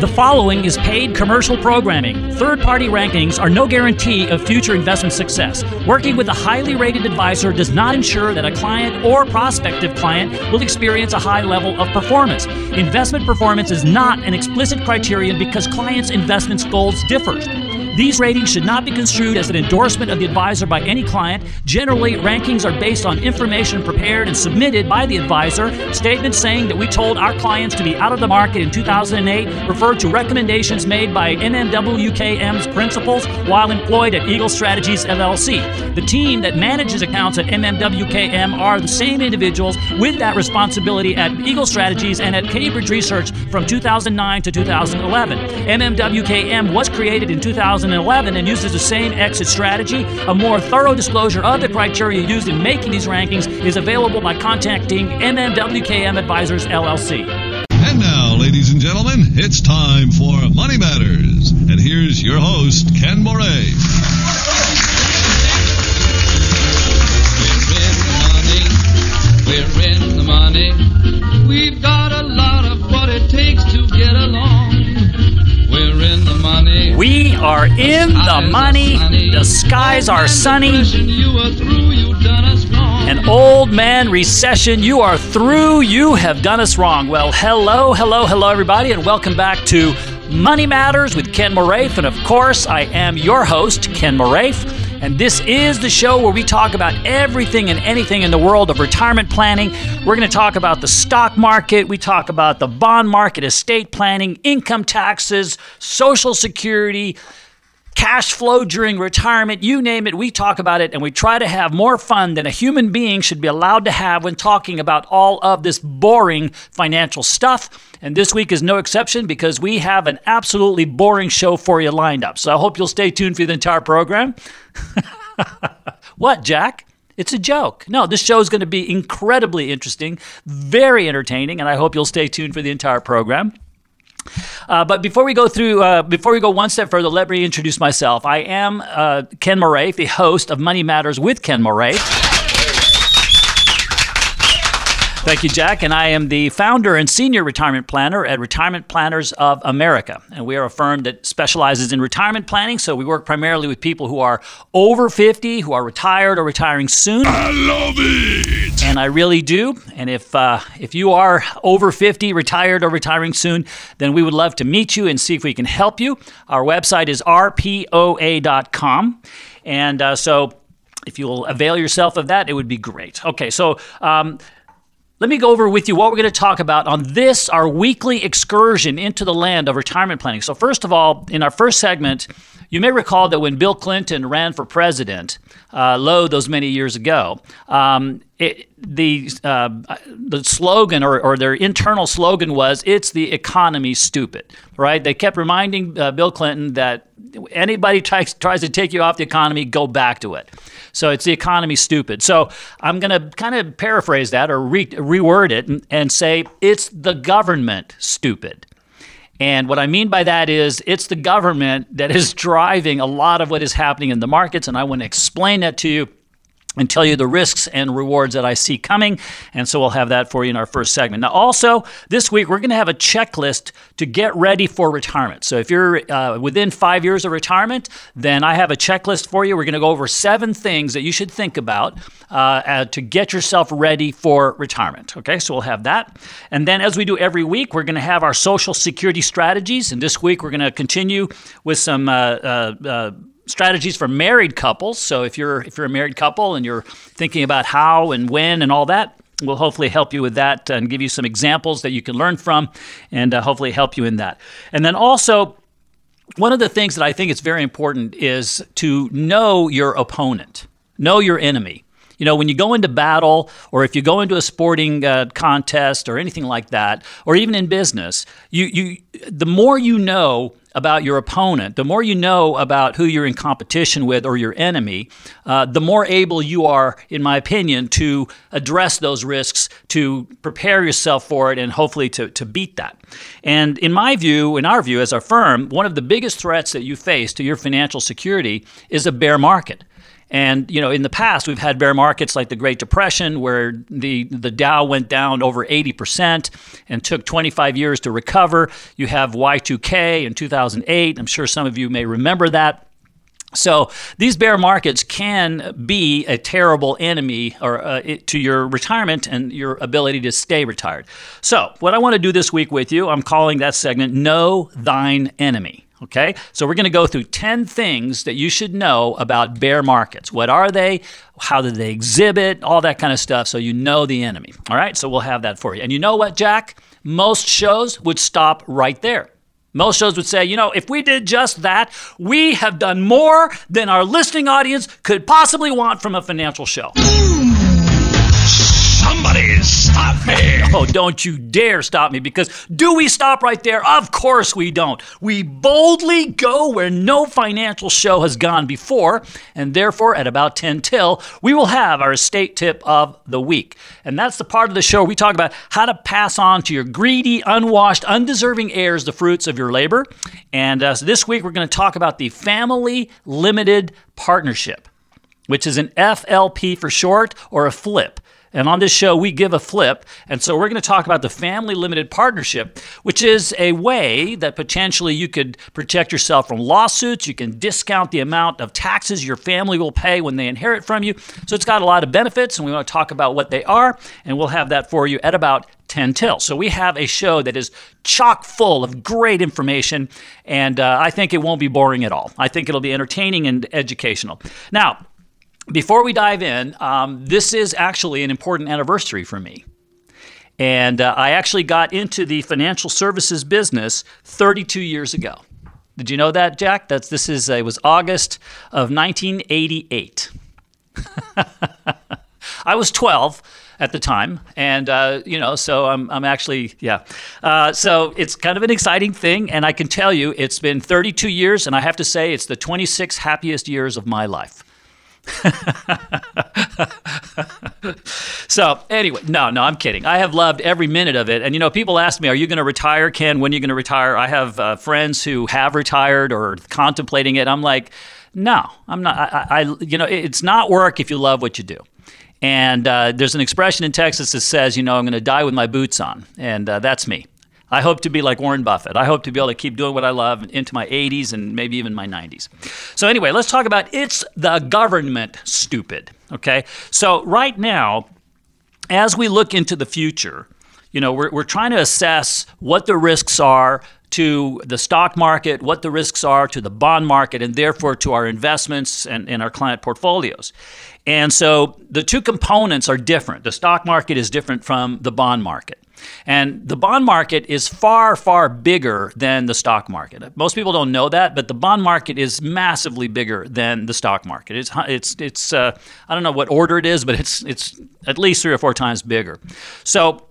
The following is paid commercial programming. Third-party rankings are no guarantee of future investment success. Working with a highly rated advisor does not ensure that a client or prospective client will experience a high level of performance. Investment performance is not an explicit criterion because clients' investment goals differ. These ratings should not be construed as an endorsement of the advisor by any client. Generally, rankings are based on information prepared and submitted by the advisor. Statements saying that we told our clients to be out of the market in 2008 refer to recommendations made by MMWKM's principals while employed at Eagle Strategies LLC. The team that manages accounts at MMWKM are the same individuals with that responsibility at Eagle Strategies and at Cambridge Research from 2009 to 2011. MMWKM was created in 2011 and uses the same exit strategy. A more thorough disclosure of the criteria used in making these rankings is available by contacting MMWKM Advisors, LLC. And now, ladies and gentlemen, it's time for Money Matters. And here's your host, Ken Moraif. We're in the money. We've got a lot of what it takes to get along. We're in the money. We are in the money. The skies are sunny. An old man recession. You are through. You have done us wrong. Well, hello, everybody, and welcome back to Money Matters with Ken Moraif. And of course, I am your host, Ken Moraif. And this is the show where we talk about everything and anything in the world of retirement planning. We're going to talk about the stock market. We talk about the bond market, estate planning, income taxes, Social Security, cash flow during retirement, you name it, we talk about it, and we try to have more fun than a human being should be allowed to have when talking about all of this boring financial stuff. And this week is no exception because we have an absolutely boring show for you lined up. So I hope you'll stay tuned for the entire program. What, Jack? It's a joke. No, this show is going to be incredibly interesting, very entertaining, and I hope you'll stay tuned for the entire program. But before we go one step further, let me introduce myself. I am Ken Moraif, the host of Money Matters with Ken Moraif. Thank you, Jack. And I am the founder and senior retirement planner at Retirement Planners of America. And we are a firm that specializes in retirement planning. So we work primarily with people who are over 50, who are retired or retiring soon. I love it. And I really do. And if you are over 50, retired or retiring soon, then we would love to meet you and see if we can help you. Our website is rpoa.com. And so if you'll avail yourself of that, it would be great. Okay, so let me go over with you what we're going to talk about on this, our weekly excursion into the land of retirement planning. So first of all, in our first segment, you may recall that when Bill Clinton ran for president, those many years ago, the slogan or their internal slogan was, "It's the economy, stupid," right? They kept reminding Bill Clinton that anybody tries to take you off the economy, go back to it. So it's the economy, stupid. So I'm going to kind of paraphrase that or reword it and say it's the government, stupid. And what I mean by that is it's the government that is driving a lot of what is happening in the markets, and I want to explain that to you and tell you the risks and rewards that I see coming. And so we'll have that for you in our first segment. Now, also, this week, we're going to have a checklist to get ready for retirement. So if you're within 5 years of retirement, then I have a checklist for you. We're going to go over 7 things that you should think about to get yourself ready for retirement. Okay, so we'll have that. And then as we do every week, we're going to have our Social Security strategies. And this week, we're going to continue with some strategies for married couples. So if you're a married couple and you're thinking about how and when and all that, we'll hopefully help you with that and give you some examples that you can learn from and hopefully help you in that. And then also, one of the things that I think is very important is to know your opponent, know your enemy. You know, when you go into battle or if you go into a sporting contest or anything like that, or even in business, you the more you know about your opponent, the more you know about who you're in competition with or your enemy, the more able you are, in my opinion, to address those risks, to prepare yourself for it, and hopefully to beat that. And in my view, in our view as a firm, one of the biggest threats that you face to your financial security is a bear market. And, you know, in the past, we've had bear markets like the Great Depression, where the Dow went down over 80% and took 25 years to recover. You have Y2K in 2008. I'm sure some of you may remember that. So these bear markets can be a terrible enemy or to your retirement and your ability to stay retired. So what I want to do this week with you, I'm calling that segment, Know Thine Enemy. Okay, so we're going to go through 10 things that you should know about bear markets. What are they? How do they exhibit? All that kind of stuff, so you know the enemy. All right, so we'll have that for you. And you know what, Jack? Most shows would stop right there. Most shows would say, you know, if we did just that, we have done more than our listening audience could possibly want from a financial show. Somebody stop me. Oh, don't you dare stop me, because do we stop right there? Of course we don't. We boldly go where no financial show has gone before, and therefore at about 10 till, we will have our estate tip of the week. And that's the part of the show we talk about how to pass on to your greedy, unwashed, undeserving heirs the fruits of your labor. And so this week we're going to talk about the Family Limited Partnership, which is an FLP for short, or a flip. And on this show, we give a flip. And so we're going to talk about the Family Limited Partnership, which is a way that potentially you could protect yourself from lawsuits. You can discount the amount of taxes your family will pay when they inherit from you. So it's got a lot of benefits, and we want to talk about what they are. And we'll have that for you at about 10 till. So we have a show that is chock full of great information, and I think it won't be boring at all. I think it'll be entertaining and educational. Now, before we dive in, this is actually an important anniversary for me. And I actually got into the financial services business 32 years ago. Did you know that, Jack? It was August of 1988. I was 12 at the time, and so I'm actually, yeah. So it's kind of an exciting thing, and I can tell you it's been 32 years, and I have to say it's the 26 happiest years of my life. So anyway, no, I'm kidding. I have loved every minute of it. And, you know, people ask me, are you going to retire, Ken? When are you going to retire? I have friends who have retired or are contemplating it. I'm like, no, I'm not. I it's not work if you love what you do. And there's an expression in Texas that says, you know, I'm going to die with my boots on. And that's me. I hope to be like Warren Buffett. I hope to be able to keep doing what I love into my 80s and maybe even my 90s. So anyway, let's talk about it's the government, stupid, okay? So right now, as we look into the future, you know, we're trying to assess what the risks are to the stock market, what the risks are to the bond market, and therefore to our investments and our client portfolios. And so the two components are different. The stock market is different from the bond market. And the bond market is far, far bigger than the stock market. Most people don't know that, but the bond market is massively bigger than the stock market. It's I don't know what order it is, but it's at least 3 or 4 times bigger. So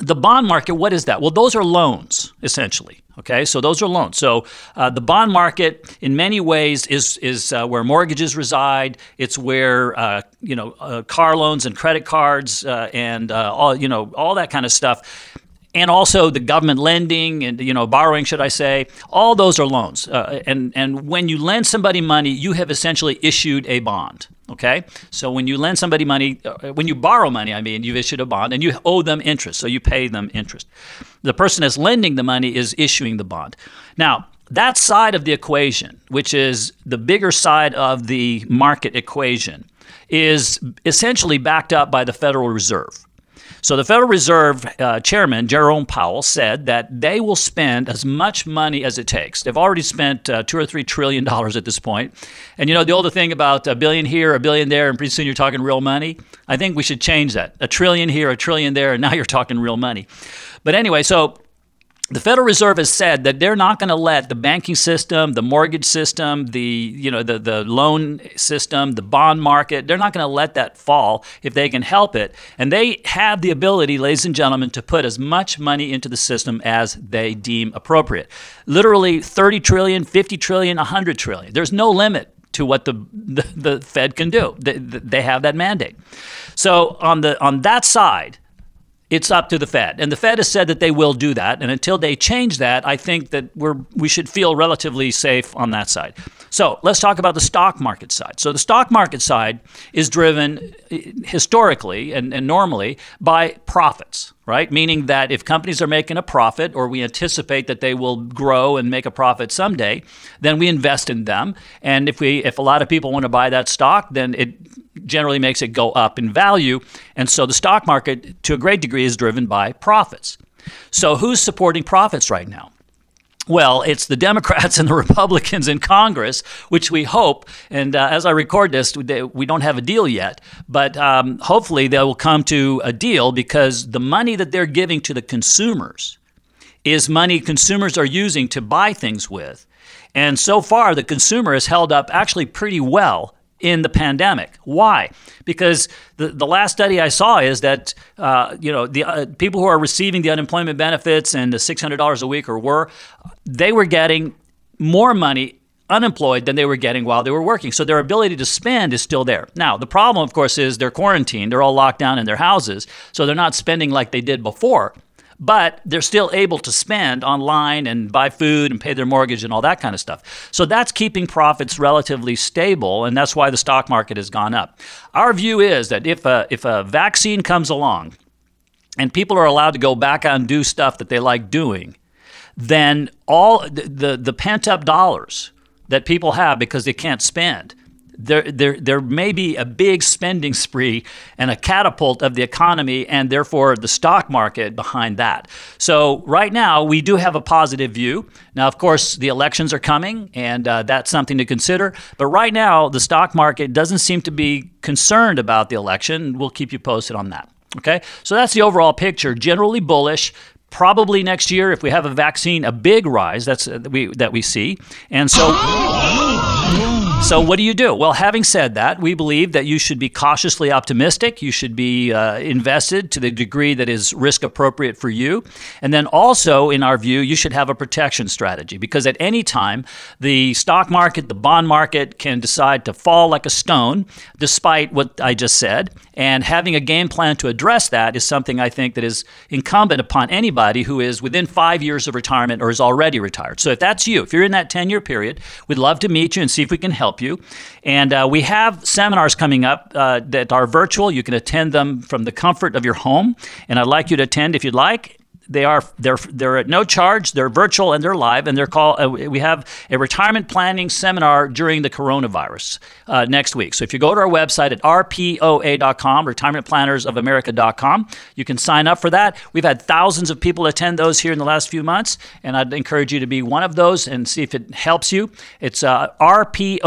the bond market, what is that? Well, those are loans, essentially. Okay, so those are loans. So the bond market, in many ways, is where mortgages reside. It's where car loans and credit cards and all that kind of stuff, and also the government lending and borrowing, should I say? All those are loans. And when you lend somebody money, you have essentially issued a bond. Okay, so when you lend somebody money, when you borrow money, I mean, you've issued a bond and you owe them interest, so you pay them interest. The person that's lending the money is issuing the bond. Now, that side of the equation, which is the bigger side of the market equation, is essentially backed up by the Federal Reserve. So the Federal Reserve Chairman, Jerome Powell, said that they will spend as much money as it takes. They've already spent $2 or $3 trillion at this point. And you know the older thing about a billion here, a billion there, and pretty soon you're talking real money? I think we should change that. A trillion here, a trillion there, and now you're talking real money. But anyway, so the Federal Reserve has said that they're not going to let the banking system, the mortgage system, the loan system, the bond market, they're not going to let that fall if they can help it. And they have the ability, ladies and gentlemen, to put as much money into the system as they deem appropriate. Literally 30 trillion, 50 trillion, 100 trillion. There's no limit to what the Fed can do. They have that mandate. So on that side, it's up to the Fed. And the Fed has said that they will do that. And until they change that, I think that we should feel relatively safe on that side. So let's talk about the stock market side. So the stock market side is driven historically and normally by profits, right? Meaning that if companies are making a profit, or we anticipate that they will grow and make a profit someday, then we invest in them. And if a lot of people want to buy that stock, then it generally makes it go up in value. And so the stock market, to a great degree, is driven by profits. So who's supporting profits right now? Well, it's the Democrats and the Republicans in Congress, which we hope, and as I record this, we don't have a deal yet, but hopefully they will come to a deal, because the money that they're giving to the consumers is money consumers are using to buy things with. And so far, the consumer has held up actually pretty well in the pandemic. Why? Because the last study I saw is that the people who are receiving the unemployment benefits and the $600 a week, they were getting more money unemployed than they were getting while they were working. So their ability to spend is still there. Now, the problem, of course, is they're quarantined. They're all locked down in their houses, so they're not spending like they did before. But they're still able to spend online and buy food and pay their mortgage and all that kind of stuff. So that's keeping profits relatively stable, and that's why the stock market has gone up. Our view is that if a vaccine comes along and people are allowed to go back out and do stuff that they like doing, then all the pent-up dollars that people have because they can't spend, there may be a big spending spree and a catapult of the economy, and therefore the stock market behind that. So right now, we do have a positive view. Now, of course, the elections are coming, and that's something to consider. But right now, the stock market doesn't seem to be concerned about the election. We'll keep you posted on that. Okay? So that's the overall picture. Generally bullish. Probably next year, if we have a vaccine, a big rise that we see. And So what do you do? Well, having said that, we believe that you should be cautiously optimistic. You should be invested to the degree that is risk appropriate for you. And then also, in our view, you should have a protection strategy, because at any time, the stock market, the bond market can decide to fall like a stone, despite what I just said. And having a game plan to address that is something I think that is incumbent upon anybody who is within 5 years of retirement or is already retired. So if that's you, if you're in that 10-year period, we'd love to meet you and see if we can help you. And we have seminars coming up that are virtual. You can attend them from the comfort of your home, and I'd like you to attend if you'd like. They're at no charge. They're virtual and they're live, and they're called. We have a retirement planning seminar during the coronavirus next week. So if you go to our website at rpoa.com, retirementplannersofamerica.com, you can sign up for that. We've had thousands of people attend those here in the last few months, and I'd encourage you to be one of those and see if it helps you. It's rpoa.com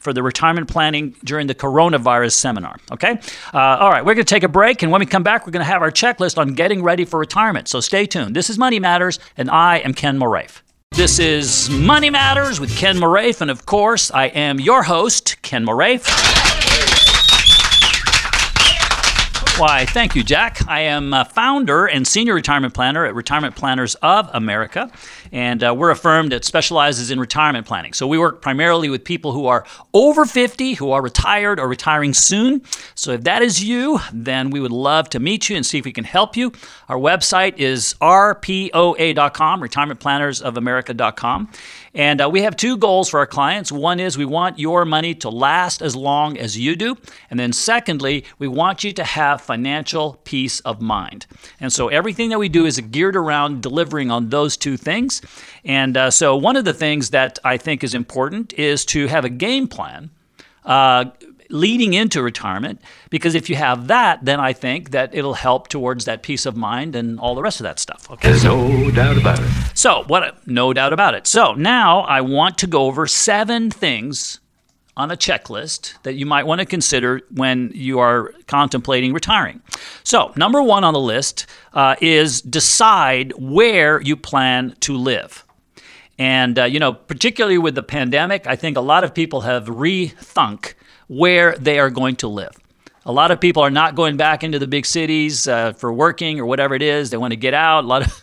for the retirement planning during the coronavirus seminar. Okay. All right. We're going to take a break, and when we come back, we're going to have our checklist on getting ready for retirement. So stay tuned. This is Money Matters, and I am Ken Moraif. This is Money Matters with Ken Moraif, and of course, I am your host, Ken Moraif. Why, thank you, Jack. I am a founder and senior retirement planner at Retirement Planners of America, and we're a firm that specializes in retirement planning. So we work primarily with people who are over 50, who are retired or retiring soon. So if that is you, then we would love to meet you and see if we can help you. Our website is rpoa.com, retirementplannersofamerica.com. And we have two goals for our clients. One is we want your money to last as long as you do. And then secondly, we want you to have financial peace of mind. And so everything that we do is geared around delivering on those two things. And so one of the things that I think is important is to have a game plan leading into retirement, because if you have that, then I think that it'll help towards that peace of mind and all the rest of that stuff. Okay? There's no doubt about it. No doubt about it. So now I want to go over 7 things on a checklist that you might want to consider when you are contemplating retiring. So number 1 on the list is decide where you plan to live. And, particularly with the pandemic, I think a lot of people have rethunk where they are going to live. A lot of people are not going back into the big cities for working or whatever it is. They want to get out. A lot of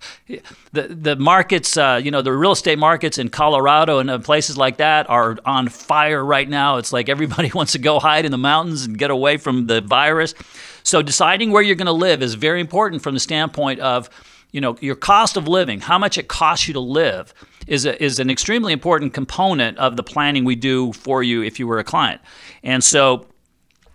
the markets, the real estate markets in Colorado and places like that are on fire right now. It's like everybody wants to go hide in the mountains and get away from the virus. So deciding where you're going to live is very important from the standpoint of you know, your cost of living, how much it costs you to live, is an extremely important component of the planning we do for you if you were a client. And so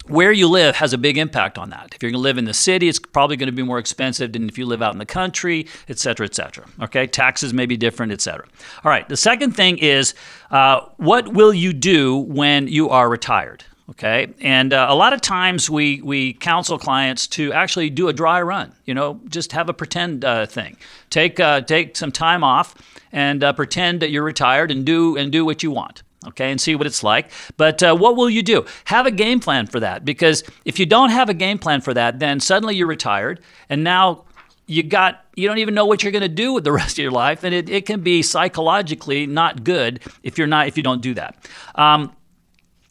where you live has a big impact on that. If you're going to live in the city, it's probably going to be more expensive than if you live out in the country, et cetera, et cetera. Okay, taxes may be different, et cetera. All right, the second thing is what will you do when you are retired? Okay, and a lot of times we counsel clients to actually do a dry run. You know, just have a pretend thing. Take some time off and pretend that you're retired and do what you want. Okay, and see what it's like. But what will you do? Have a game plan for that, because if you don't have a game plan for that, then suddenly you're retired, and now you don't even know what you're going to do with the rest of your life, and it can be psychologically not good if you don't do that.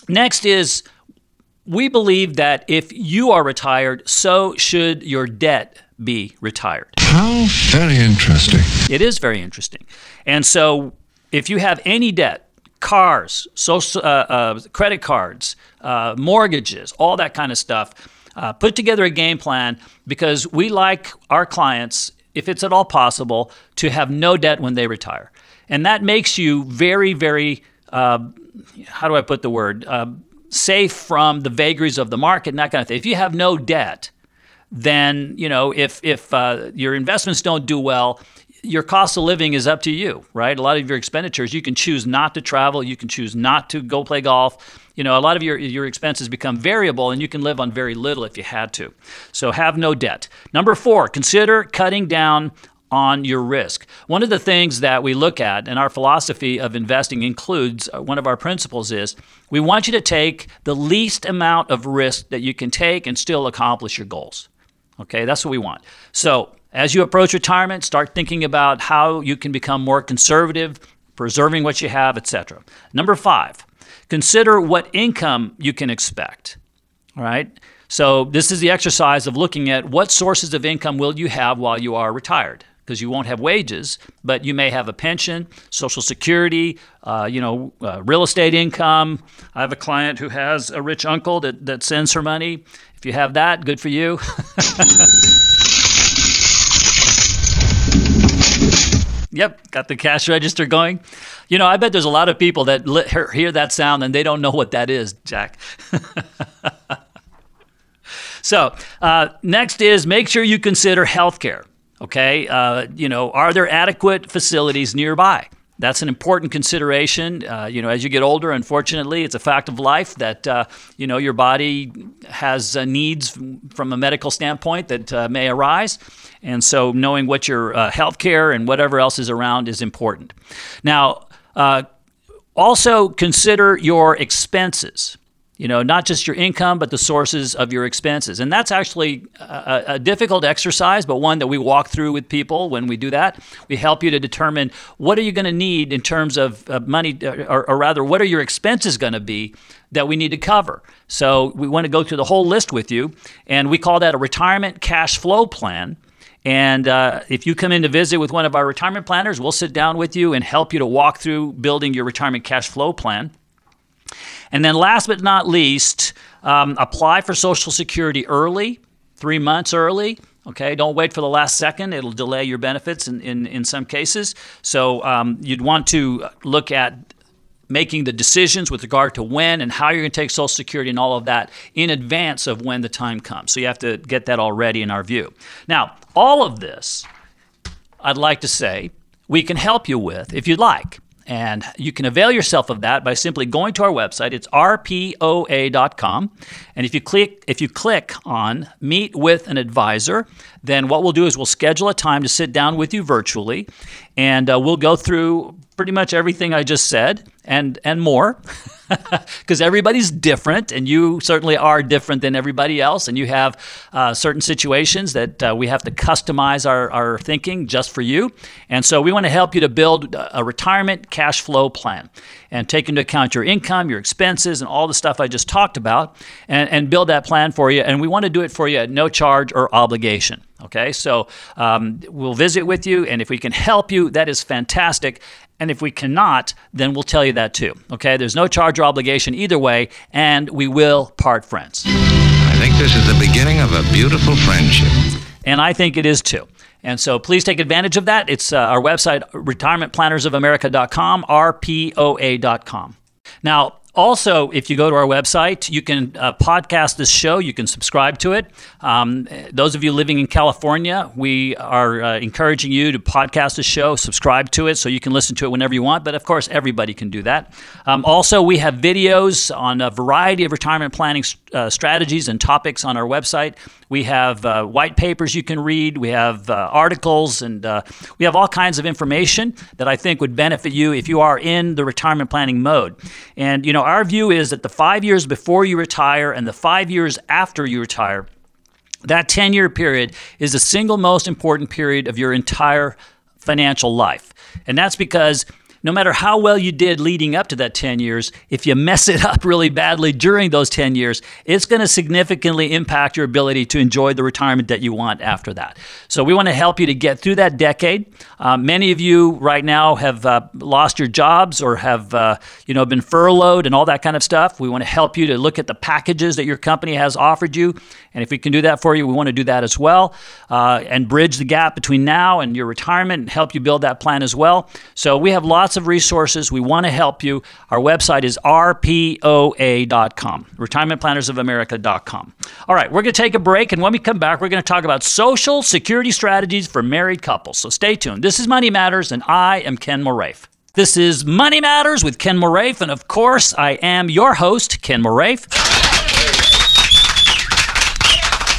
Next is, we believe that if you are retired, so should your debt be retired. How very interesting. It is very interesting. And so if you have any debt, cars, social, credit cards, mortgages, all that kind of stuff, put together a game plan, because we like our clients, if it's at all possible, to have no debt when they retire. And that makes you very, very how do I put the word, safe from the vagaries of the market and that kind of thing. If you have no debt, then, you know, if your investments don't do well, your cost of living is up to you, right? A lot of your expenditures, you can choose not to travel, you can choose not to go play golf. You know, a lot of your expenses become variable, and you can live on very little if you had to. So have no debt. Number 4, consider cutting down on your risk. One of the things that we look at, and our philosophy of investing includes, one of our principles is, we want you to take the least amount of risk that you can take and still accomplish your goals. Okay, that's what we want. So as you approach retirement, start thinking about how you can become more conservative, preserving what you have, etc. Number 5, consider what income you can expect. All right. So this is the exercise of looking at what sources of income will you have while you are retired, because you won't have wages, but you may have a pension, Social Security, real estate income. I have a client who has a rich uncle that sends her money. If you have that, good for you. Yep, got the cash register going. You know, I bet there's a lot of people that hear that sound and they don't know what that is, Jack. So next is, make sure you consider healthcare. Okay, are there adequate facilities nearby? That's an important consideration. As you get older, unfortunately, it's a fact of life that your body has needs from a medical standpoint that may arise, and so knowing what your healthcare and whatever else is around is important. Now, also consider your expenses. You know, not just your income, but the sources of your expenses. And that's actually a difficult exercise, but one that we walk through with people when we do that. We help you to determine what are you going to need in terms of money, or rather, what are your expenses going to be that we need to cover? So we want to go through the whole list with you, and we call that a retirement cash flow plan. And if you come in to visit with one of our retirement planners, we'll sit down with you and help you to walk through building your retirement cash flow plan. And then last but not least, apply for Social Security early, 3 months early. Okay, don't wait for the last second. It'll delay your benefits in some cases. So you'd want to look at making the decisions with regard to when and how you're going to take Social Security and all of that in advance of when the time comes. So you have to get that all ready in our view. Now, all of this, I'd like to say, we can help you with if you'd like. And you can avail yourself of that by simply going to our website. It's rpoa.com. And if you click on Meet with an Advisor, then what we'll do is we'll schedule a time to sit down with you virtually, and we'll go through pretty much everything I just said and more, because everybody's different, and you certainly are different than everybody else, and you have certain situations that we have to customize our thinking just for you. And so we want to help you to build a retirement cash flow plan and take into account your income, your expenses, and all the stuff I just talked about, and build that plan for you. And we want to do it for you at no charge or obligation. Okay, so we'll visit with you, and if we can help you, that is fantastic. And if we cannot, then we'll tell you that too. Okay, there's no charge or obligation either way, and we will part friends. I think this is the beginning of a beautiful friendship. And I think it is too. And so please take advantage of that. It's our website, retirementplannersofamerica.com, rpoa.com. Now, also, if you go to our website, you can podcast this show. You can subscribe to it. Those of you living in California, we are encouraging you to podcast the show, subscribe to it, so you can listen to it whenever you want. But, of course, everybody can do that. Also, we have videos on a variety of retirement planning strategies and topics on our website. We have white papers you can read. We have articles, and we have all kinds of information that I think would benefit you if you are in the retirement planning mode. And, you know, our view is that the 5 years before you retire and the 5 years after you retire, that 10-year period is the single most important period of your entire financial life. And that's because no matter how well you did leading up to that 10 years, if you mess it up really badly during those 10 years, it's going to significantly impact your ability to enjoy the retirement that you want after that. So we want to help you to get through that decade. Many of you right now have lost your jobs or have been furloughed and all that kind of stuff. We want to help you to look at the packages that your company has offered you. And if we can do that for you, we want to do that as well and bridge the gap between now and your retirement and help you build that plan as well. So we have lots of resources. We want to help you. Our website is rpoa.com, retirementplannersofamerica.com. All right, we're going to take a break, and when we come back, we're going to talk about Social Security strategies for married couples. So stay tuned. This is Money Matters, and I am Ken Moraif. This is Money Matters with Ken Moraif, and of course, I am your host, Ken Moraif.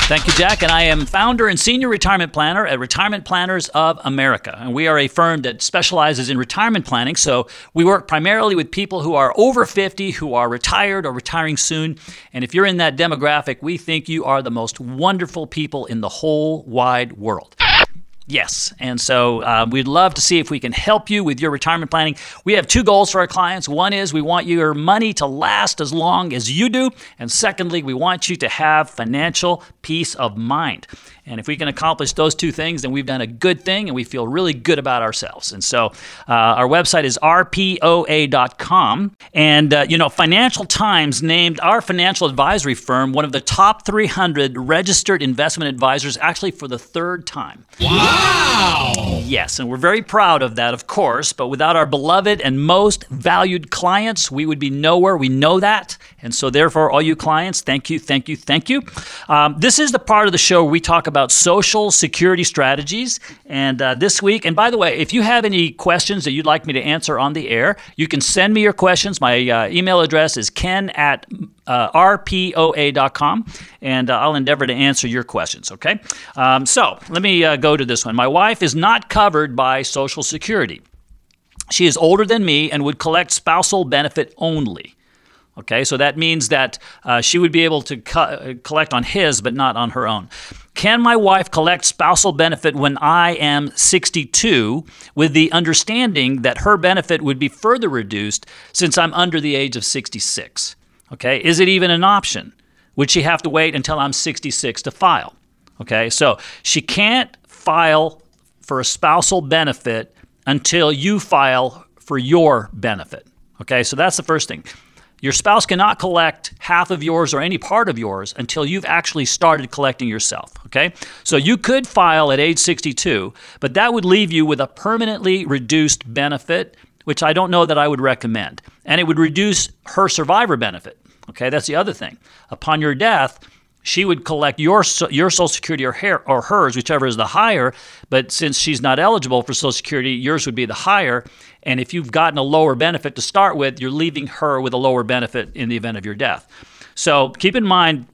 Thank you, Jack, and I am founder and senior retirement planner at Retirement Planners of America, and we are a firm that specializes in retirement planning, so we work primarily with people who are over 50, who are retired or retiring soon, and if you're in that demographic, we think you are the most wonderful people in the whole wide world. Yes, and so we'd love to see if we can help you with your retirement planning. We have two goals for our clients. One is we want your money to last as long as you do, and secondly, we want you to have financial peace of mind. And if we can accomplish those two things, then we've done a good thing, and we feel really good about ourselves. And so our website is rpoa.com, and Financial Times named our financial advisory firm one of the top 300 registered investment advisors, actually for the third time. Wow! Wow! Yes, and we're very proud of that, of course, but without our beloved and most valued clients, we would be nowhere. We know that, and so therefore, all you clients, thank you, thank you, thank you. This is the part of the show where we talk about Social Security strategies, and this week, and by the way, if you have any questions that you'd like me to answer on the air, you can send me your questions. My email address is ken@rpoa.com, and I'll endeavor to answer your questions, okay? So let me go to this one. My wife is not covered by Social Security. She is older than me and would collect spousal benefit only. Okay, so that means that she would be able to collect on his, but not on her own. Can my wife collect spousal benefit when I am 62 with the understanding that her benefit would be further reduced since I'm under the age of 66? Okay, is it even an option? Would she have to wait until I'm 66 to file? Okay, so she can't file for a spousal benefit until you file for your benefit. Okay, so that's the first thing. Your spouse cannot collect half of yours or any part of yours until you've actually started collecting yourself, okay? So you could file at age 62, but that would leave you with a permanently reduced benefit, which I don't know that I would recommend. And it would reduce her survivor benefit, okay? That's the other thing. Upon your death, she would collect your Social Security or hers, whichever is the higher, but since she's not eligible for Social Security, yours would be the higher, and if you've gotten a lower benefit to start with, you're leaving her with a lower benefit in the event of your death. So keep in mind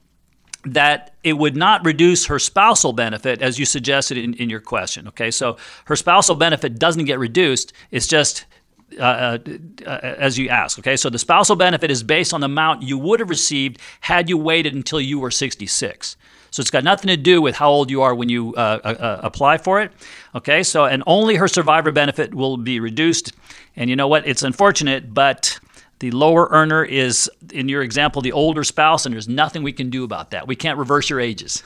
that it would not reduce her spousal benefit, as you suggested in your question, okay? So her spousal benefit doesn't get reduced, it's just as you ask, okay? So the spousal benefit is based on the amount you would have received had you waited until you were 66. So it's got nothing to do with how old you are when you apply for it, okay? So, and only her survivor benefit will be reduced. And you know what? It's unfortunate, but the lower earner is, in your example, the older spouse, and there's nothing we can do about that. We can't reverse your ages.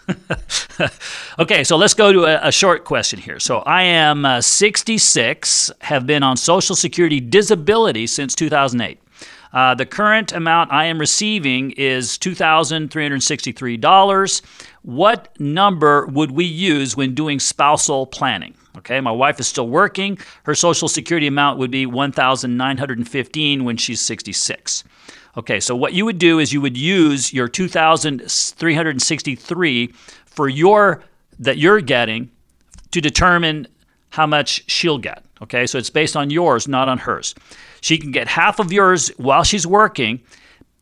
Okay, so let's go to a short question here. So I am 66, have been on Social Security disability since 2008. The current amount I am receiving is $2,363. What number would we use when doing spousal planning? Okay, my wife is still working. Her Social Security amount would be $1,915 when she's 66. Okay, so what you would do is you would use your $2,363 for that you're getting to determine how much she'll get. Okay, so it's based on yours, not on hers. She can get half of yours while she's working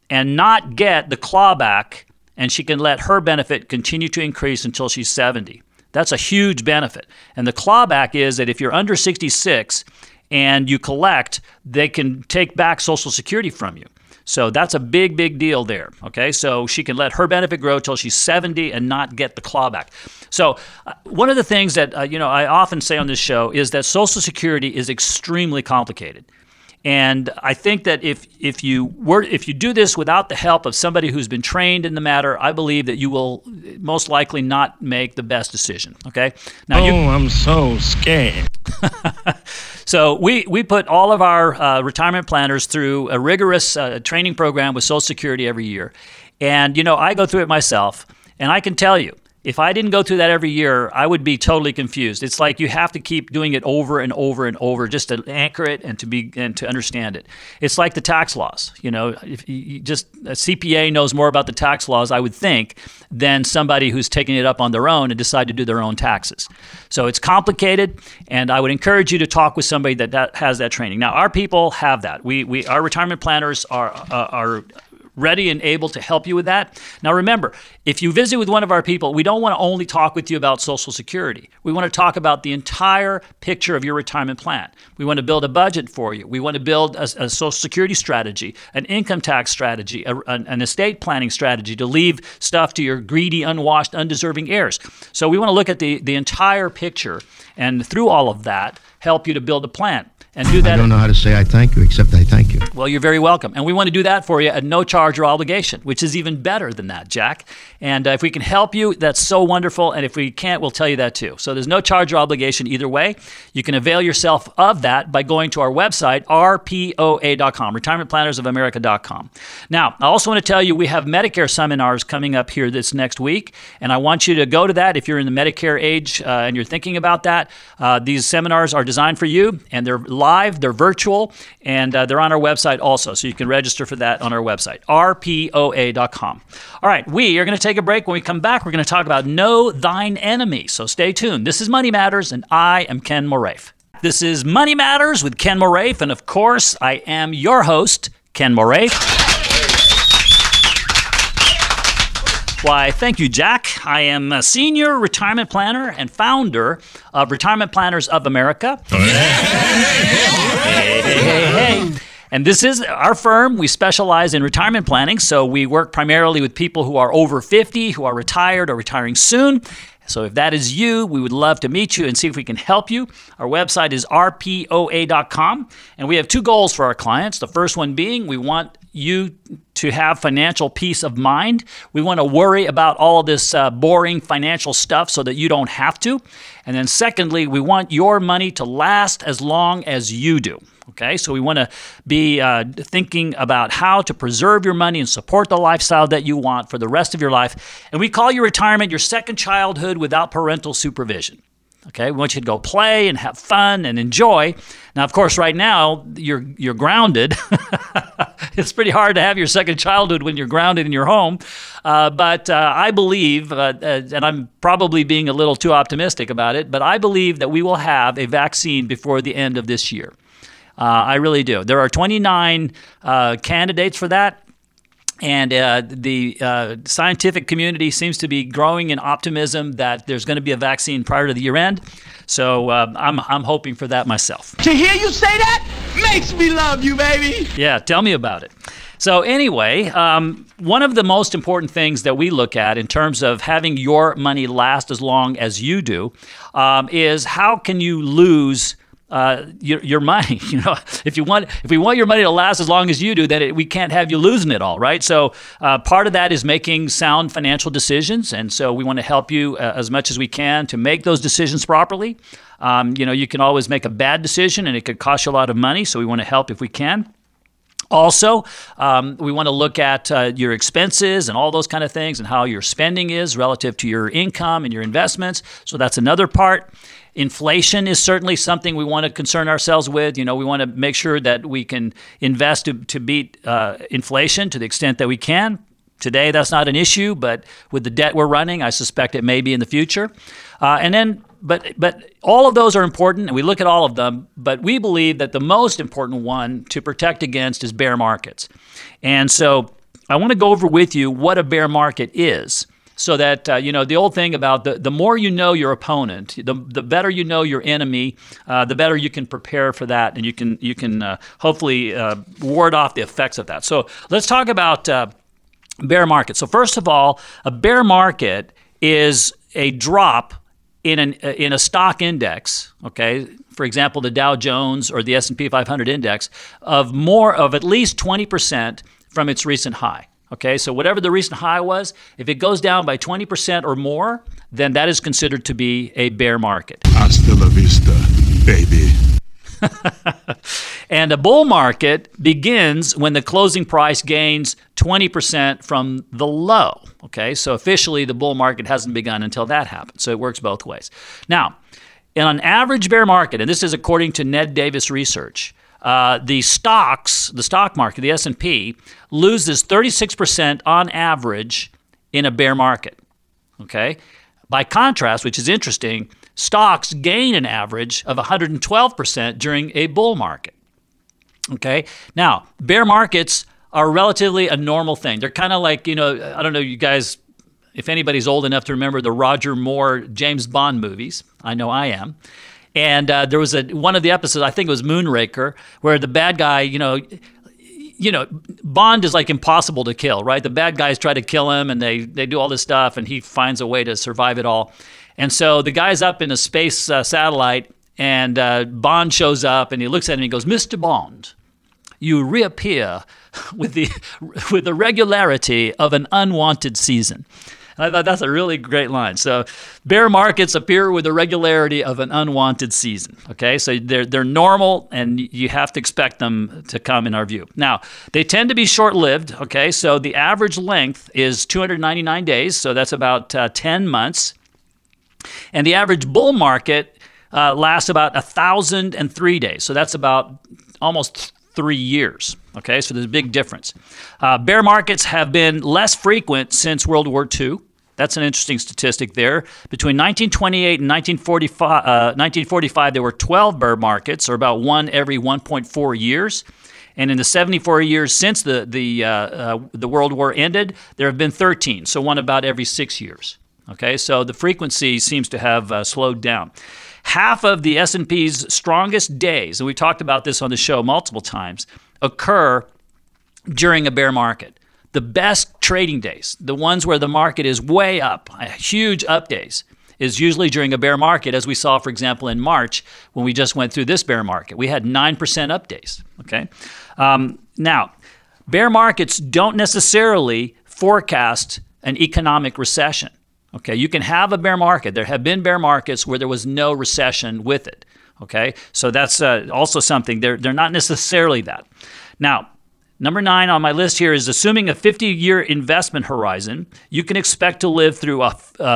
and not get the clawback, and she can let her benefit continue to increase until she's 70. That's a huge benefit. And the clawback is that if you're under 66 and you collect, they can take back Social Security from you. So that's a big, big deal there, okay? So she can let her benefit grow till she's 70 and not get the clawback. So one of the things that I often say on this show is that Social Security is extremely complicated. And I think that if you do this without the help of somebody who's been trained in the matter, I believe that you will most likely not make the best decision, okay? Now I'm so scared. So we put all of our retirement planners through a rigorous training program with Social Security every year. And, I go through it myself, and I can tell you, if I didn't go through that every year, I would be totally confused. It's like you have to keep doing it over and over and over just to anchor it and to understand it. It's like the tax laws. If you just a CPA knows more about the tax laws, I would think, than somebody who's taking it up on their own and decide to do their own taxes. So it's complicated, and I would encourage you to talk with somebody that has that training. Now, our people have that. Our retirement planners are ready and able to help you with that. Now remember, if you visit with one of our people, we don't want to only talk with you about Social Security. We want to talk about the entire picture of your retirement plan. We want to build a budget for you. We want to build a Social Security strategy, an income tax strategy, an estate planning strategy to leave stuff to your greedy, unwashed, undeserving heirs. So we want to look at the entire picture, and through all of that, help you to build a plan. And do that. I don't know how to say I thank you, except I thank you. Well, you're very welcome. And we want to do that for you at no charge or obligation, which is even better than that, Jack. And if we can help you, that's so wonderful. And if we can't, we'll tell you that too. So there's no charge or obligation either way. You can avail yourself of that by going to our website, rpoa.com, retirementplannersofamerica.com. Now, I also want to tell you we have Medicare seminars coming up here this next week. And I want you to go to that if you're in the Medicare age and you're thinking about that. These seminars are designed for you, and they're live, they're virtual, and they're on our website also. So you can register for that on our website, rpoa.com. All right, we are going to take a break. When we come back, we're going to talk about Know Thine Enemy. So stay tuned. This is Money Matters, and I am Ken Moraif. This is Money Matters with Ken Moraif, and of course, I am your host, Ken Moraif. Why, thank you, Jack. I am a senior retirement planner and founder of Retirement Planners of America. Hey. And this is our firm. We specialize in retirement planning, so we work primarily with people who are over 50, who are retired or retiring soon. So if that is you, we would love to meet you and see if we can help you. Our website is rpoa.com, and we have two goals for our clients. The first one being we want you to have financial peace of mind. We want to worry about all of this boring financial stuff so that you don't have to. And then secondly, we want your money to last as long as you do. Okay, so we want to be thinking about how to preserve your money and support the lifestyle that you want for the rest of your life. And we call your retirement your second childhood without parental supervision. Okay, we want you to go play and have fun and enjoy. Now, of course, right now, you're grounded. It's pretty hard to have your second childhood when you're grounded in your home. But I believe, and I'm probably being a little too optimistic about it, but I believe that we will have a vaccine before the end of this year. I really do. There are 29 candidates for that. And the scientific community seems to be growing in optimism that there's going to be a vaccine prior to the year end. So I'm hoping for that myself. To hear you say that makes me love you, baby. Yeah, tell me about it. So anyway, one of the most important things that we look at in terms of having your money last as long as you do is how can you lose your money. If we want your money to last as long as you do, then we can't have you losing it all, right? So part of that is making sound financial decisions, and so we want to help you as much as we can to make those decisions properly. You can always make a bad decision, and it could cost you a lot of money, so we want to help if we can. Also, we want to look at your expenses and all those kind of things and how your spending is relative to your income and your investments. So that's another part. Inflation is certainly something we want to concern ourselves with. You know, we want to make sure that we can invest to beat inflation to the extent that we can. Today, that's not an issue, but with the debt we're running, I suspect it may be in the future. But all of those are important, and we look at all of them, but we believe that the most important one to protect against is bear markets. And so I want to go over with you what a bear market is. So that, you know, the old thing about the more you know your opponent, the better you know your enemy, the better you can prepare for that, and you can hopefully ward off the effects of that. So let's talk about bear markets. So first of all, a bear market is a drop in a stock index, okay, for example, the Dow Jones or the S&P 500 index, of more of at least 20% from its recent high. Okay, so whatever the recent high was, if it goes down by 20% or more, then that is considered to be a bear market. Hasta la vista, baby. And a bull market begins when the closing price gains 20% from the low. Okay, so officially the bull market hasn't begun until that happens. So it works both ways. Now, in an average bear market, and this is according to Ned Davis research, the stock market, the S&P, loses 36% on average in a bear market, okay? By contrast, which is interesting, stocks gain an average of 112% during a bull market, okay? Now, bear markets are relatively a normal thing. They're kind of like, you know, I don't know, you guys, if anybody's old enough to remember the Roger Moore James Bond movies, I know I am. And there was one of the episodes, I think it was Moonraker, where the bad guy, you know, Bond is like impossible to kill, right? The bad guys try to kill him, and they do all this stuff, and he finds a way to survive it all. And so the guy's up in a space satellite, and Bond shows up, and he looks at him and he goes, "Mr. Bond, you reappear with the regularity of an unwanted season." I thought that's a really great line. So bear markets appear with the regularity of an unwanted season. Okay, so they're normal, and you have to expect them to come in our view. Now, they tend to be short-lived. Okay, so the average length is 299 days, so that's about 10 months. And the average bull market lasts about 1,003 days, so that's about almost 3 years. Okay, so there's a big difference. Bear markets have been less frequent since World War II. That's an interesting statistic there. Between 1928 and 1945, there were 12 bear markets, or about one every 1.4 years. And in the 74 years since the World War ended, there have been 13, so one about every 6 years. Okay, so the frequency seems to have slowed down. Half of the S&P's strongest days, and we talked about this on the show multiple times, occur during a bear market. The best trading days, the ones where the market is way up, huge up days, is usually during a bear market, as we saw, for example, in March when we just went through this bear market. We had 9% up days, okay? Now, bear markets don't necessarily forecast an economic recession, okay? You can have a bear market. There have been bear markets where there was no recession with it. Okay, so that's also something. They're not necessarily that. Now, number 9 on my list here is assuming a 50-year investment horizon, you can expect to live through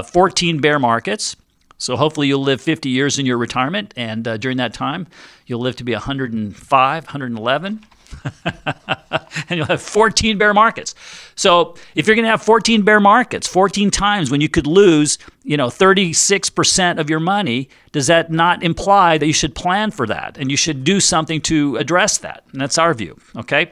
14 bear markets. So hopefully you'll live 50 years in your retirement, and during that time, you'll live to be 105, 111, and you'll have 14 bear markets. So if you're going to have 14 bear markets, 14 times when you could lose, 36% of your money, does that not imply that you should plan for that and you should do something to address that? And that's our view, okay?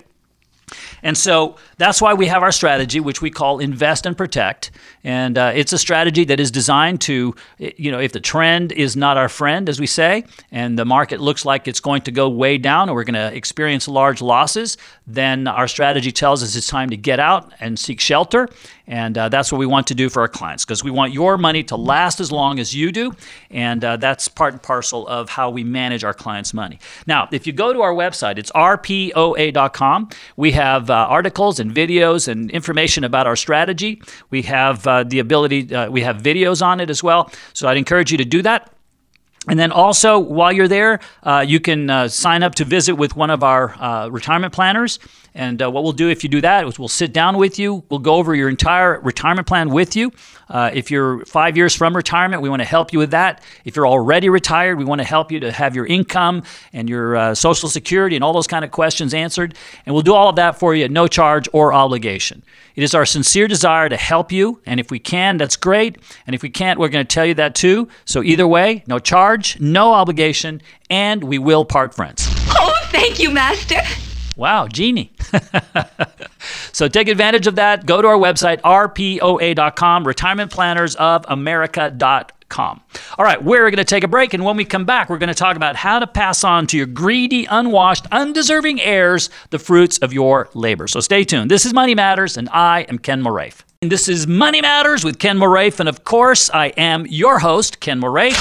And so that's why we have our strategy, which we call Invest and Protect. And it's a strategy that is designed to, if the trend is not our friend, as we say, and the market looks like it's going to go way down or we're going to experience large losses, then our strategy tells us it's time to get out and seek shelter. And that's what we want to do for our clients, because we want your money to last as long as you do. And that's part and parcel of how we manage our clients' money. Now, if you go to our website, it's rpoa.com. We have articles and videos and information about our strategy. We have videos on it as well. So I'd encourage you to do that. And then also, while you're there, you can sign up to visit with one of our retirement planners. And what we'll do if you do that is we'll sit down with you. We'll go over your entire retirement plan with you. If you're 5 years from retirement, we want to help you with that. If you're already retired, we want to help you to have your income and your Social Security and all those kind of questions answered. And we'll do all of that for you at no charge or obligation. It is our sincere desire to help you. And if we can, that's great. And if we can't, we're going to tell you that too. So either way, no charge, no obligation, and we will part friends. Oh, thank you, Master. Wow, Jeannie. So take advantage of that. Go to our website, rpoa.com, retirementplannersofamerica.com. All right, we're going to take a break, and when we come back, we're going to talk about how to pass on to your greedy, unwashed, undeserving heirs the fruits of your labor. So stay tuned. This is Money Matters, and I am Ken Moraif. And this is Money Matters with Ken Moraif, and of course, I am your host, Ken Moraif.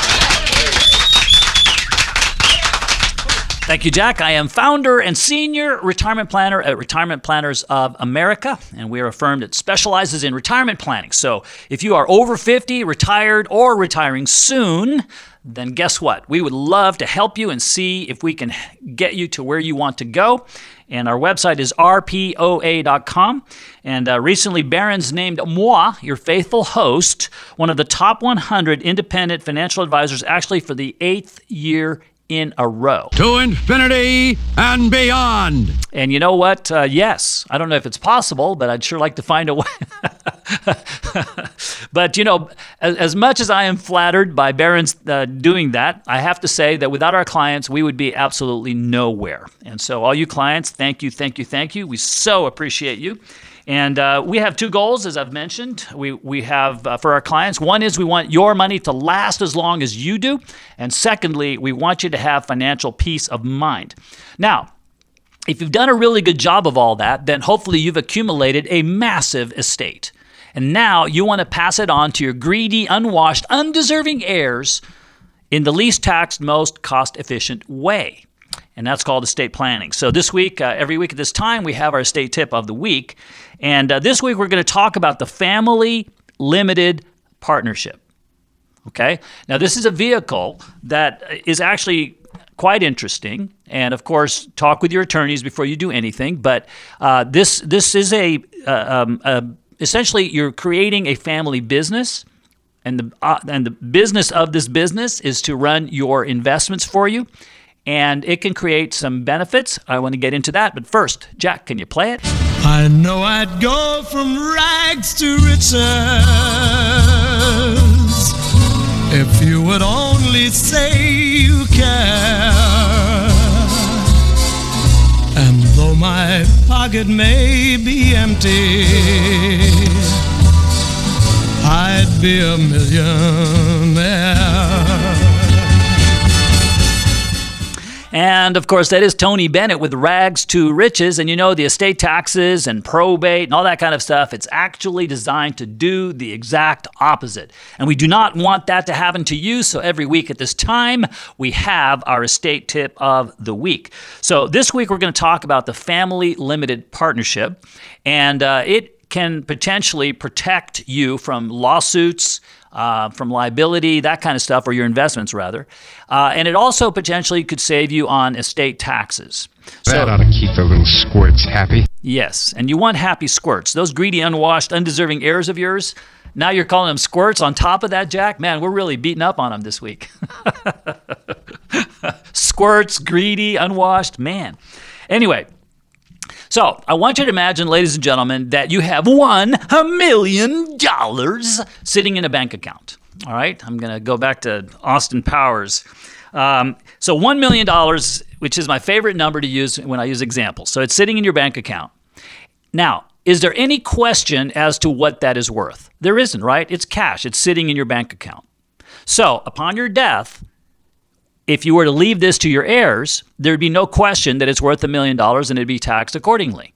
Thank you, Jack. I am founder and senior retirement planner at Retirement Planners of America, and we are a firm that specializes in retirement planning. So if you are over 50, retired, or retiring soon, then guess what? We would love to help you and see if we can get you to where you want to go. And our website is rpoa.com. And recently, Barron's named moi, your faithful host, one of the top 100 independent financial advisors, actually for the 8th year in a row. To infinity and beyond. And you know what? Yes, I don't know if it's possible, but I'd sure like to find a way. But, you know, as much as I am flattered by Barron's doing that, I have to say that without our clients, we would be absolutely nowhere. And so all you clients, thank you, thank you, thank you. We so appreciate you. And we have two goals, as I've mentioned, we have for our clients. One is we want your money to last as long as you do. And secondly, we want you to have financial peace of mind. Now, if you've done a really good job of all that, then hopefully you've accumulated a massive estate. And now you want to pass it on to your greedy, unwashed, undeserving heirs in the least taxed, most cost-efficient way. And that's called estate planning. So this week, every week at this time, we have our estate tip of the week. And this week, we're going to talk about the family limited partnership. Okay? Now, this is a vehicle that is actually quite interesting. And of course, talk with your attorneys before you do anything. But this is essentially you're creating a family business. And the business of this business is to run your investments for you. And it can create some benefits. I want to get into that. But first, Jack, can you play it? I know I'd go from rags to riches if you would only say you care. And though my pocket may be empty, I'd be a millionaire. And, of course, that is Tony Bennett with Rags to Riches. And, you know, the estate taxes and probate and all that kind of stuff, it's actually designed to do the exact opposite. And we do not want that to happen to you. So every week at this time, we have our estate tip of the week. So this week, we're going to talk about the family limited partnership. And it can potentially protect you from lawsuits, from liability, that kind of stuff, or your investments, rather. And it also potentially could save you on estate taxes. So, that ought to keep the little squirts happy. Yes, and you want happy squirts. Those greedy, unwashed, undeserving heirs of yours, now you're calling them squirts on top of that, Jack? Man, we're really beating up on them this week. Squirts, greedy, unwashed, man. Anyway, so I want you to imagine, ladies and gentlemen, that you have $1 million sitting in a bank account. All right, I'm going to go back to Austin Powers. So $1 million, which is my favorite number to use when I use examples. So it's sitting in your bank account. Now, is there any question as to what that is worth? There isn't, right? It's cash. It's sitting in your bank account. So upon your death, if you were to leave this to your heirs, there'd be no question that it's worth $1 million and it'd be taxed accordingly.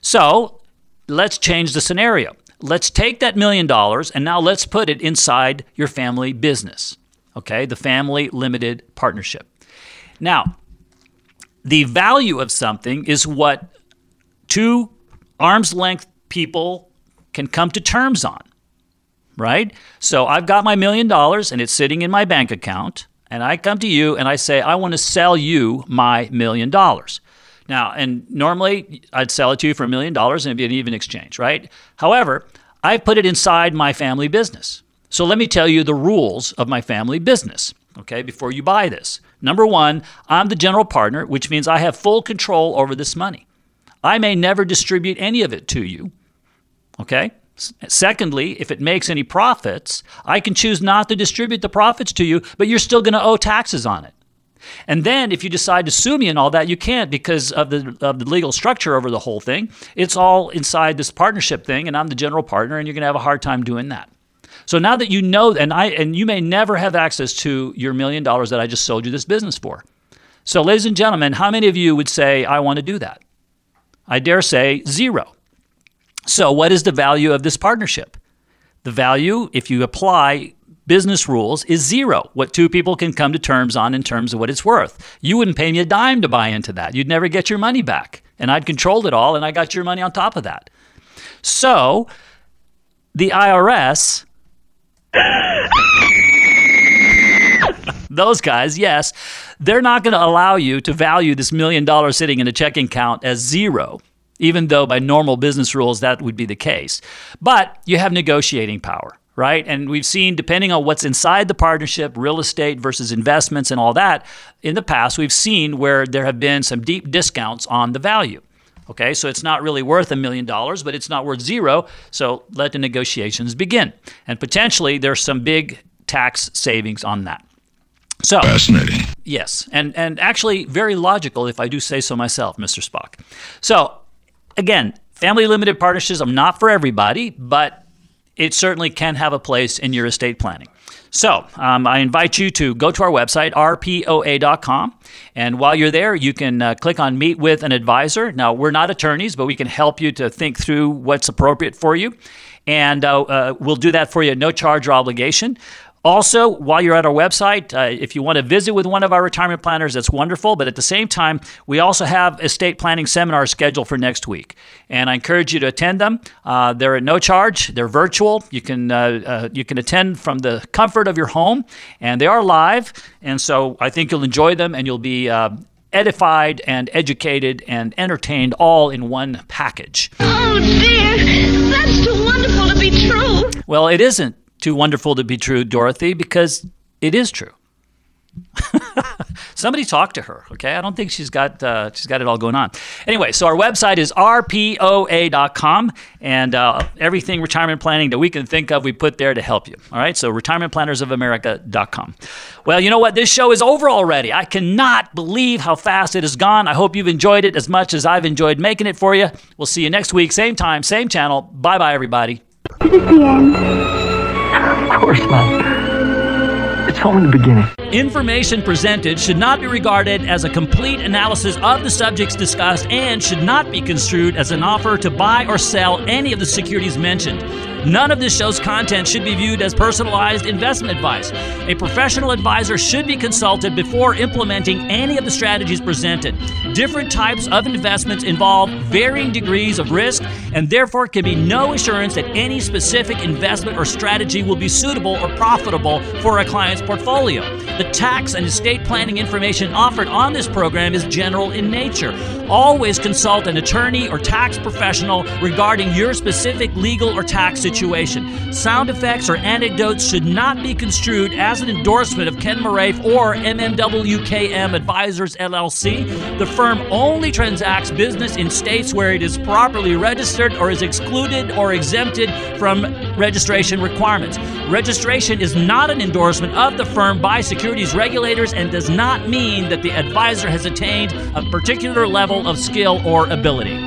So let's change the scenario. Let's take that $1 million and now let's put it inside your family business, okay? The family limited partnership. Now, the value of something is what two arm's length people can come to terms on, right? So I've got my $1 million and it's sitting in my bank account. and I come to you and I say, I want to sell you my $1 million. Now, and normally I'd sell it to you for $1 million and it'd be an even exchange, right? However, I've put it inside my family business. So let me tell you the rules of my family business, okay, before you buy this. Number one, I'm the general partner, which means I have full control over this money. I may never distribute any of it to you, okay? Secondly, if it makes any profits, I can choose not to distribute the profits to you, but you're still going to owe taxes on it. And then if you decide to sue me and all that, you can't because of the legal structure over the whole thing. It's all inside this partnership thing, and I'm the general partner, and you're going to have a hard time doing that. So now that you know, and you may never have access to your $1 million that I just sold you this business for. So ladies and gentlemen, how many of you would say, I want to do that? I dare say zero. So what is the value of this partnership? The value, if you apply business rules, is zero, what two people can come to terms on in terms of what it's worth. You wouldn't pay me a dime to buy into that. You'd never get your money back. And I'd controlled it all, and I got your money on top of that. So the IRS... Those guys, yes, they're not going to allow you to value this $1 million sitting in a checking account as zero, even though by normal business rules that would be the case. But you have negotiating power, right? And we've seen, depending on what's inside the partnership, real estate versus investments and all that, in the past we've seen where there have been some deep discounts on the value. Okay, so it's not really worth $1 million, but it's not worth zero, so let the negotiations begin. And potentially there's some big tax savings on that. So fascinating. Yes, and actually very logical if I do say so myself, Mr. Spock. So again, family limited partnerships are not for everybody, but it certainly can have a place in your estate planning. So I invite you to go to our website, rpoa.com. And while you're there, you can click on Meet with an Advisor. Now, we're not attorneys, but we can help you to think through what's appropriate for you. And we'll do that for you at no charge or obligation. Also, while you're at our website, if you want to visit with one of our retirement planners, that's wonderful. But at the same time, we also have estate planning seminars scheduled for next week. And I encourage you to attend them. They're at no charge. They're virtual. You can attend from the comfort of your home. And they are live. And so I think you'll enjoy them and you'll be edified and educated and entertained all in one package. Oh, dear. That's too wonderful to be true. Well, it isn't too wonderful to be true, Dorothy, because it is true. Somebody talk to her, okay? I don't think she's got it all going on. Anyway, so our website is rpoa.com, and everything retirement planning that we can think of, we put there to help you. All right, so retirementplannersofamerica.com. Well, you know what? This show is over already. I cannot believe how fast it has gone. I hope you've enjoyed it as much as I've enjoyed making it for you. We'll see you next week, same time, same channel. Bye-bye, everybody. Is it the end? Of course not. It's only the beginning. Information presented should not be regarded as a complete analysis of the subjects discussed and should not be construed as an offer to buy or sell any of the securities mentioned. None of this show's content should be viewed as personalized investment advice. A professional advisor should be consulted before implementing any of the strategies presented. Different types of investments involve varying degrees of risk, and therefore can be no assurance that any specific investment or strategy will be suitable or profitable for a client's portfolio. The tax and estate planning information offered on this program is general in nature. Always consult an attorney or tax professional regarding your specific legal or tax situation. Sound effects or anecdotes should not be construed as an endorsement of Ken Moraif or MMWKM Advisors LLC. The firm only transacts business in states where it is properly registered or is excluded or exempted from registration requirements. Registration is not an endorsement of the firm by securities regulators and does not mean that the advisor has attained a particular level of skill or ability.